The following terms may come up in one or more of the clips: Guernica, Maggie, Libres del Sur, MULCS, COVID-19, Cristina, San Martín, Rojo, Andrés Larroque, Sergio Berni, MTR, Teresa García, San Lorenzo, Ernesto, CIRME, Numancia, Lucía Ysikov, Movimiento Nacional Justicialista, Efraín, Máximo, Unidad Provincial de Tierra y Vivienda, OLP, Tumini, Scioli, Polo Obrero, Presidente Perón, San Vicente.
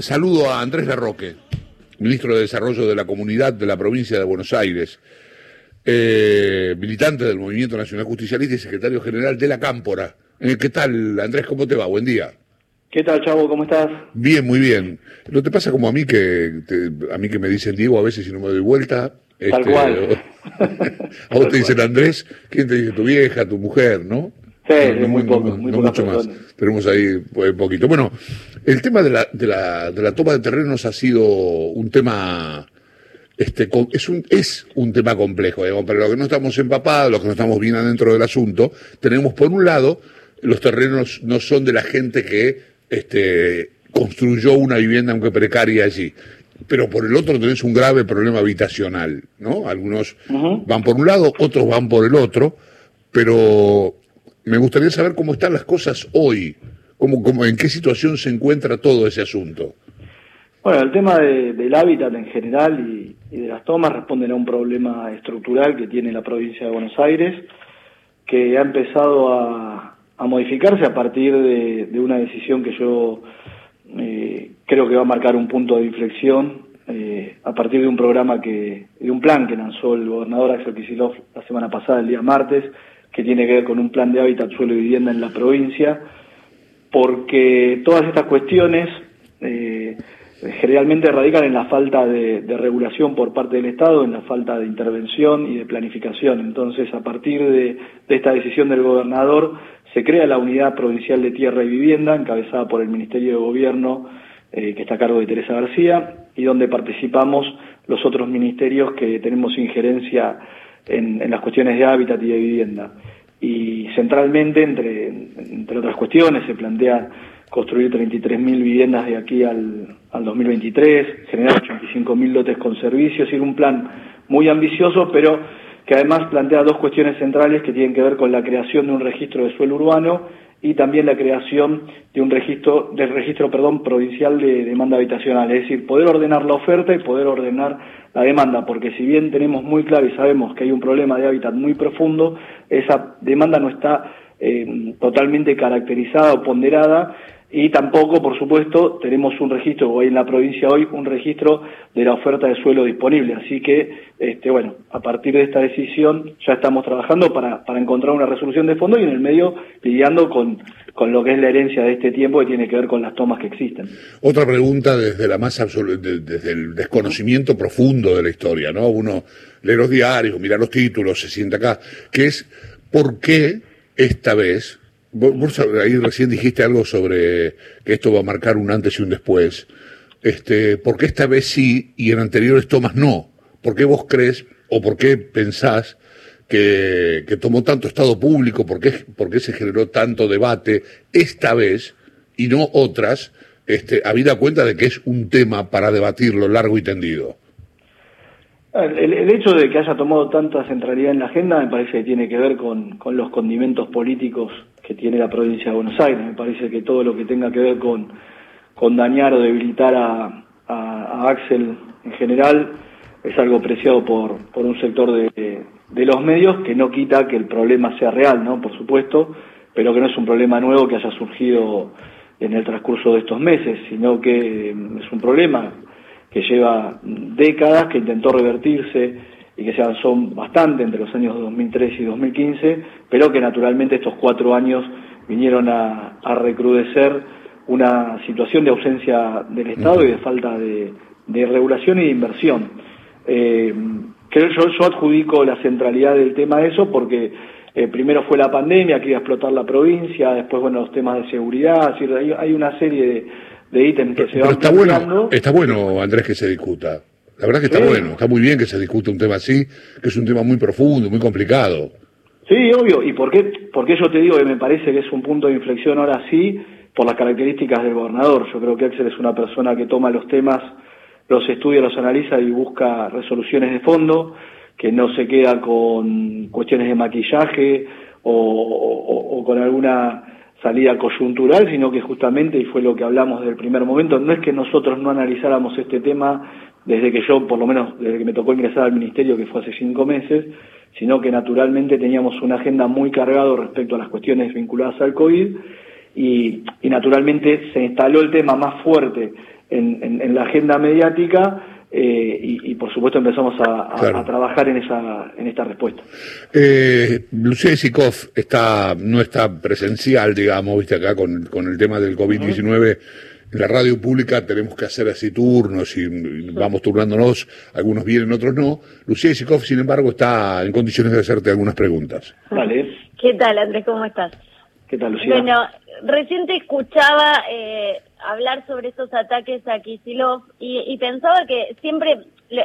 Saludo a Andrés Larroque, ministro de Desarrollo de la Comunidad de la Provincia de Buenos Aires, militante del Movimiento Nacional Justicialista y secretario general de la Cámpora. ¿Qué tal, Andrés? ¿Cómo te va? Buen día. ¿Qué tal, Chavo? ¿Cómo estás? Bien, muy bien. ¿No te pasa como a mí que me dicen Diego a veces si no me doy vuelta? Tal cual. A vos te dicen Andrés, ¿quién te dice? Tu vieja, tu mujer, ¿no? Sí, no, muy poco, muy no mucho más. Tenemos ahí poquito. Bueno, el tema de la toma de terrenos ha sido un tema, es un tema complejo, digamos, pero los que no estamos empapados, los que no estamos bien adentro del asunto, tenemos por un lado, los terrenos no son de la gente que construyó una vivienda, aunque precaria, allí. Pero por el otro tenés un grave problema habitacional, ¿no? Algunos van por un lado, otros van por el otro, pero me gustaría saber cómo están las cosas hoy, en qué situación se encuentra todo ese asunto. Bueno, el tema del hábitat en general y de las tomas responden a un problema estructural que tiene la provincia de Buenos Aires, que ha empezado a modificarse a partir de una decisión que yo creo que va a marcar un punto de inflexión a partir de un programa de un plan que lanzó el gobernador Axel Kicillof la semana pasada, el día martes, que tiene que ver con un plan de hábitat, suelo y vivienda en la provincia, porque todas estas cuestiones generalmente radican en la falta de regulación por parte del Estado, en la falta de intervención y de planificación. Entonces, a partir de esta decisión del gobernador, se crea la Unidad Provincial de Tierra y Vivienda, encabezada por el Ministerio de Gobierno, que está a cargo de Teresa García, y donde participamos los otros ministerios que tenemos injerencia en las cuestiones de hábitat y de vivienda. Y centralmente, entre otras cuestiones, se plantea construir 33.000 viviendas de aquí al 2023, generar 85.000 lotes con servicios, y un plan muy ambicioso, pero que además plantea dos cuestiones centrales que tienen que ver con la creación de un registro de suelo urbano y también la creación de un registro, provincial de demanda habitacional, es decir, poder ordenar la oferta y poder ordenar la demanda, porque si bien tenemos muy claro y sabemos que hay un problema de hábitat muy profundo, esa demanda no está totalmente caracterizada o ponderada, y tampoco, por supuesto, tenemos un registro, hoy en la provincia hoy, un registro de la oferta de suelo disponible. Así que, bueno, a partir de esta decisión ya estamos trabajando para encontrar una resolución de fondo y en el medio lidiando con lo que es la herencia de este tiempo que tiene que ver con las tomas que existen. Otra pregunta desde la más absoluta, desde el desconocimiento profundo de la historia, ¿no? Uno lee los diarios, mira los títulos, se sienta acá, que es ¿por qué esta vez? Vos ahí recién dijiste algo sobre que esto va a marcar un antes y un después. ¿Por qué esta vez sí y en anteriores tomas no? ¿Por qué vos crees o por qué pensás que tomó tanto estado público? ¿Por qué se generó tanto debate esta vez y no otras? Habida cuenta de que es un tema para debatirlo largo y tendido. El hecho de que haya tomado tanta centralidad en la agenda me parece que tiene que ver con los condimentos políticos que tiene la provincia de Buenos Aires. Me parece que todo lo que tenga que ver con dañar o debilitar a Axel en general es algo preciado por un sector de los medios, que no quita que el problema sea real, ¿no? Por supuesto, pero que no es un problema nuevo que haya surgido en el transcurso de estos meses, sino que es un problema que lleva décadas, que intentó revertirse y que se avanzó bastante entre los años 2003 y 2015, pero que naturalmente estos 4 años vinieron a recrudecer una situación de ausencia del Estado y de falta de regulación y de inversión. Yo adjudico la centralidad del tema a eso porque primero fue la pandemia que iba a explotar la provincia, después bueno los temas de seguridad, es decir, hay una serie de ítems que se van planteando. Está bueno, Andrés, que se discuta. La verdad que está bueno, está muy bien que se discuta un tema así, que es un tema muy profundo, muy complicado. Sí, obvio, y por qué yo te digo que me parece que es un punto de inflexión ahora sí, por las características del gobernador. Yo creo que Axel es una persona que toma los temas, los estudia, los analiza y busca resoluciones de fondo, que no se queda con cuestiones de maquillaje o con alguna salida coyuntural, sino que justamente, y fue lo que hablamos desde el primer momento, no es que nosotros no analizáramos este tema desde que yo, por lo menos desde que me tocó ingresar al ministerio, que fue hace 5 meses, sino que naturalmente teníamos una agenda muy cargada respecto a las cuestiones vinculadas al COVID, y naturalmente se instaló el tema más fuerte en la agenda mediática, y por supuesto empezamos a trabajar en esta respuesta. Lucía Ysikov no está presencial, digamos, viste, acá con el tema del COVID-19. En la radio pública tenemos que hacer así turnos y vamos turnándonos, algunos vienen, otros no. Lucía Ysikov, sin embargo, está en condiciones de hacerte algunas preguntas. Vale. ¿Qué tal, Andrés? ¿Cómo estás? ¿Qué tal, Lucía? Bueno, recién te escuchaba hablar sobre estos ataques a Kicillof y pensaba que siempre,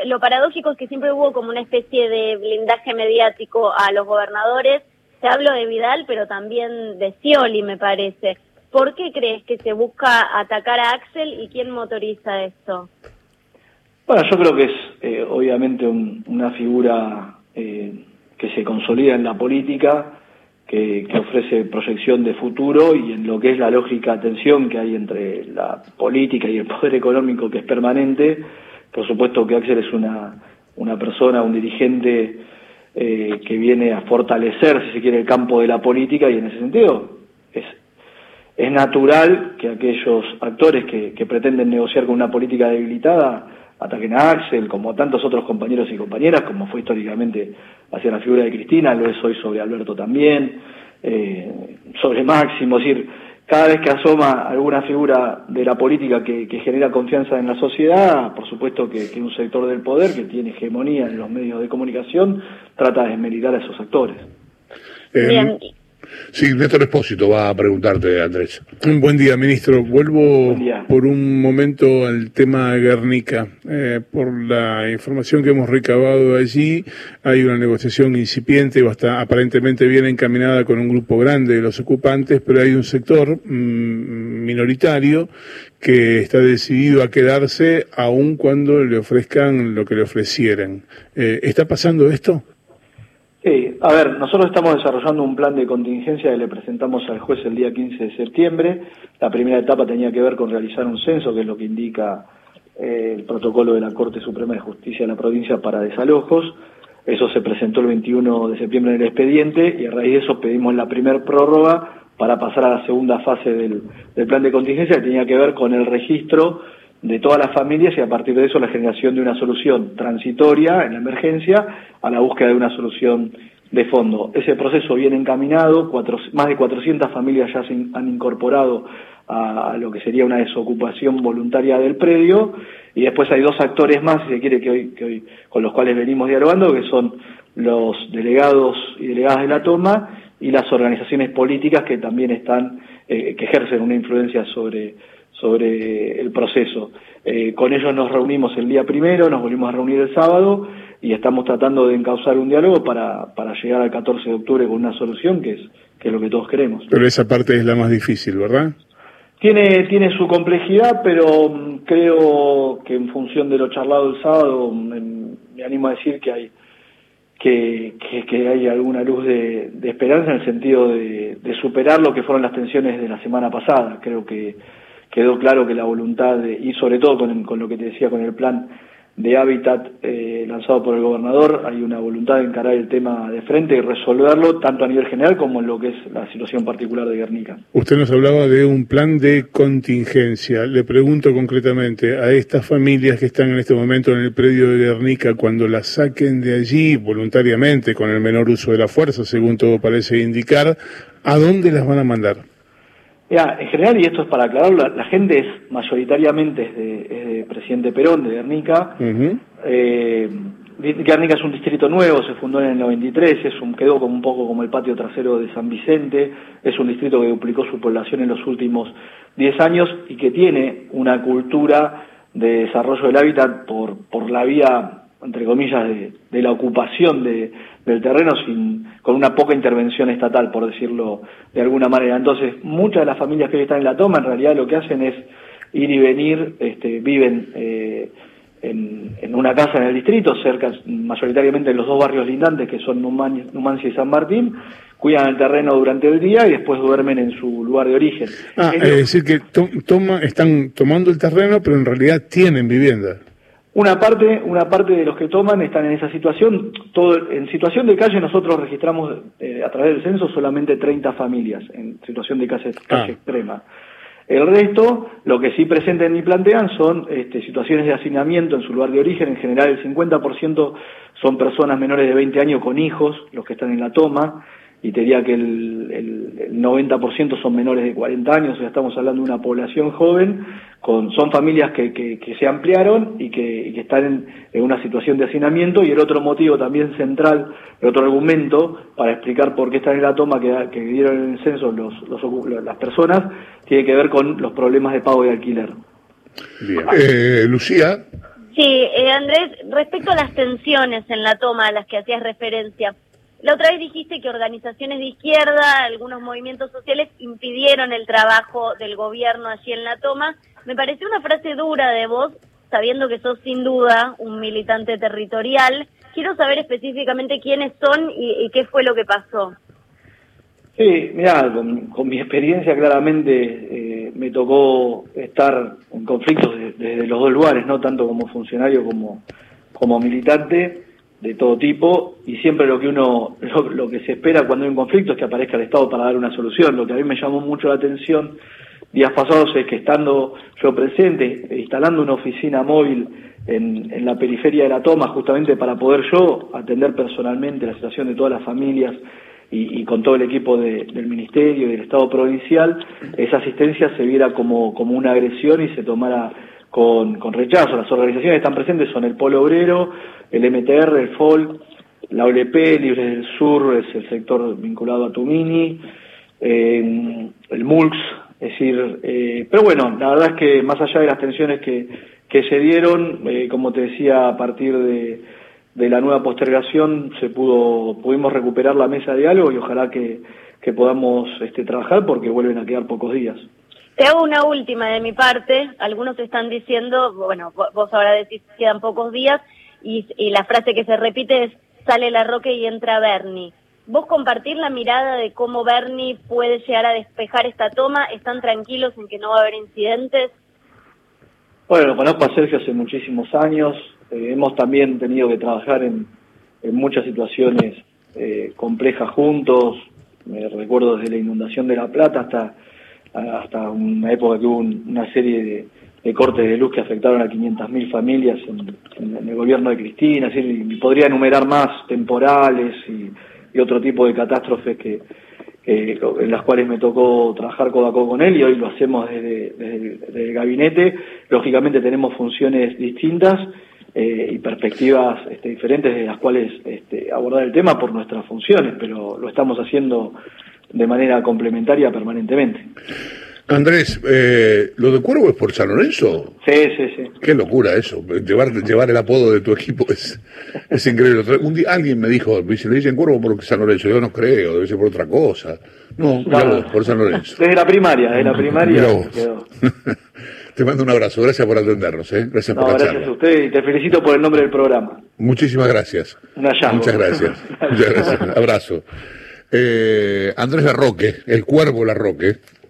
lo paradójico es que siempre hubo como una especie de blindaje mediático a los gobernadores. Te hablo de Vidal, pero también de Scioli, me parece. ¿Por qué crees que se busca atacar a Axel y quién motoriza esto? Bueno, yo creo que es obviamente una figura que se consolida en la política, que ofrece proyección de futuro, y en lo que es la lógica tensión que hay entre la política y el poder económico, que es permanente. Por supuesto que Axel es una persona, un dirigente que viene a fortalecer, si se quiere, el campo de la política, y en ese sentido es natural que aquellos actores que pretenden negociar con una política debilitada ataquen a Axel, como tantos otros compañeros y compañeras, como fue históricamente hacia la figura de Cristina, lo es hoy sobre Alberto también, sobre Máximo. Es decir, cada vez que asoma alguna figura de la política que genera confianza en la sociedad, por supuesto que un sector del poder que tiene hegemonía en los medios de comunicación trata de desmeritar a esos actores. Bien. Sí, Néstor Espósito va a preguntarte, Andrés. Buen día, ministro. Vuelvo por un momento al tema de Guernica. Por la información que hemos recabado allí, hay una negociación incipiente, aparentemente bien encaminada con un grupo grande de los ocupantes, pero hay un sector minoritario que está decidido a quedarse aun cuando le ofrezcan lo que le ofrecieran. ¿Está pasando esto? A ver, nosotros estamos desarrollando un plan de contingencia que le presentamos al juez el día 15 de septiembre. La primera etapa tenía que ver con realizar un censo, que es lo que indica el protocolo de la Corte Suprema de Justicia de la provincia para desalojos. Eso se presentó el 21 de septiembre en el expediente, y a raíz de eso pedimos la primer prórroga para pasar a la segunda fase del plan de contingencia, que tenía que ver con el registro de todas las familias, y a partir de eso la generación de una solución transitoria en la emergencia a la búsqueda de una solución de fondo. Ese proceso viene encaminado, más de 400 familias ya se han incorporado a lo que sería una desocupación voluntaria del predio, y después hay dos actores más, si se quiere, que hoy con los cuales venimos dialogando, que son los delegados y delegadas de la toma y las organizaciones políticas que también están, que ejercen una influencia sobre el proceso. Con ellos nos reunimos el día primero, nos volvimos a reunir el sábado, y estamos tratando de encauzar un diálogo para llegar al 14 de octubre con una solución que es lo que todos queremos. Pero esa parte es la más difícil, ¿verdad? Tiene su complejidad, pero creo que en función de lo charlado el sábado, me animo a decir que hay que hay alguna luz de esperanza, en el sentido de superar lo que fueron las tensiones de la semana pasada. Creo que quedó claro que la voluntad, y sobre todo con lo que te decía, con el plan de hábitat lanzado por el gobernador, hay una voluntad de encarar el tema de frente y resolverlo, tanto a nivel general como en lo que es la situación particular de Guernica. Usted nos hablaba de un plan de contingencia. Le pregunto concretamente a estas familias que están en este momento en el predio de Guernica, cuando las saquen de allí voluntariamente, con el menor uso de la fuerza, según todo parece indicar, ¿a dónde las van a mandar? Ya, en general, y esto es para aclararlo, la gente es mayoritariamente es de Presidente Perón, de Guernica. Guernica es un distrito nuevo, se fundó en el 93, quedó como un poco como el patio trasero de San Vicente. Es un distrito que duplicó su población en los últimos 10 años y que tiene una cultura de desarrollo del hábitat por la vía, entre comillas, de la ocupación del terreno con una poca intervención estatal, por decirlo de alguna manera. Entonces, muchas de las familias que hoy están en la toma, en realidad lo que hacen es ir y venir, viven en una casa en el distrito, cerca mayoritariamente de los dos barrios lindantes, que son Numancia y San Martín, cuidan el terreno durante el día y después duermen en su lugar de origen. Es decir, que están tomando el terreno, pero en realidad tienen vivienda. Una parte de los que toman están en esa situación. Todo en situación de calle, nosotros registramos a través del censo solamente 30 familias en situación de calle extrema. El resto, lo que sí presentan y plantean son situaciones de hacinamiento en su lugar de origen. En general el 50% son personas menores de 20 años con hijos, los que están en la toma, y te diría que el 90% son menores de 40 años, o sea, estamos hablando de una población joven, son familias que se ampliaron y que están en una situación de hacinamiento. Y el otro motivo también central, el otro argumento para explicar por qué están en la toma que dieron en el censo las personas, tiene que ver con los problemas de pago de alquiler. Bien. Lucía. Sí, Andrés, respecto a las tensiones en la toma a las que hacías referencia, la otra vez dijiste que organizaciones de izquierda, algunos movimientos sociales impidieron el trabajo del gobierno allí en la toma. Me pareció una frase dura de vos, sabiendo que sos sin duda un militante territorial. Quiero saber específicamente quiénes son y qué fue lo que pasó. Sí, mirá, con mi experiencia claramente me tocó estar en conflictos desde los dos lugares, no tanto como funcionario como militante, de todo tipo, y siempre lo que se espera cuando hay un conflicto es que aparezca el Estado para dar una solución. Lo que a mí me llamó mucho la atención días pasados es que, estando yo presente, instalando una oficina móvil en la periferia de la toma, justamente para poder yo atender personalmente la situación de todas las familias y con todo el equipo del Ministerio y del Estado Provincial, esa asistencia se viera como una agresión y se tomara con rechazo. Las organizaciones que están presentes son el Polo Obrero, el MTR, el FOL, la OLP, Libres del Sur, es el sector vinculado a Tumini, el MULCS, es decir, pero bueno, la verdad es que más allá de las tensiones que se dieron, como te decía, a partir de la nueva postergación pudimos recuperar la mesa de diálogo y ojalá que podamos trabajar, porque vuelven a quedar pocos días. Te hago una última de mi parte. Algunos están diciendo, bueno, vos ahora decís que quedan pocos días, y la frase que se repite es: sale Larroque y entra Berni. ¿Vos compartís la mirada de cómo Berni puede llegar a despejar esta toma? ¿Están tranquilos en que no va a haber incidentes? Bueno, lo conozco a Sergio hace muchísimos años. Hemos también tenido que trabajar en muchas situaciones complejas juntos. Me recuerdo desde la inundación de La Plata hasta una época que hubo una serie de cortes de luz que afectaron a 500.000 familias en el gobierno de Cristina. Es decir, y podría enumerar más, temporales y otro tipo de catástrofes en las cuales me tocó trabajar codo a codo con él, y hoy lo hacemos desde el gabinete. Lógicamente tenemos funciones distintas y perspectivas diferentes de las cuales abordar el tema por nuestras funciones, pero lo estamos haciendo de manera complementaria permanentemente. Andrés, ¿lo de Cuervo es por San Lorenzo? Sí, sí, sí. Qué locura eso, llevar el apodo de tu equipo es increíble. Un día alguien me dijo, si le dicen Cuervo por San Lorenzo, yo no creo, debe ser por otra cosa. No, claro, por San Lorenzo. Desde la primaria. Quedó. Te mando un abrazo, gracias por atendernos, gracias por la charla. Gracias a usted y te felicito por el nombre del programa. Muchísimas gracias. Un hallazgo. Muchas gracias. Muchas gracias. Abrazo. Andrés Larroque, el Cuervo Larroque,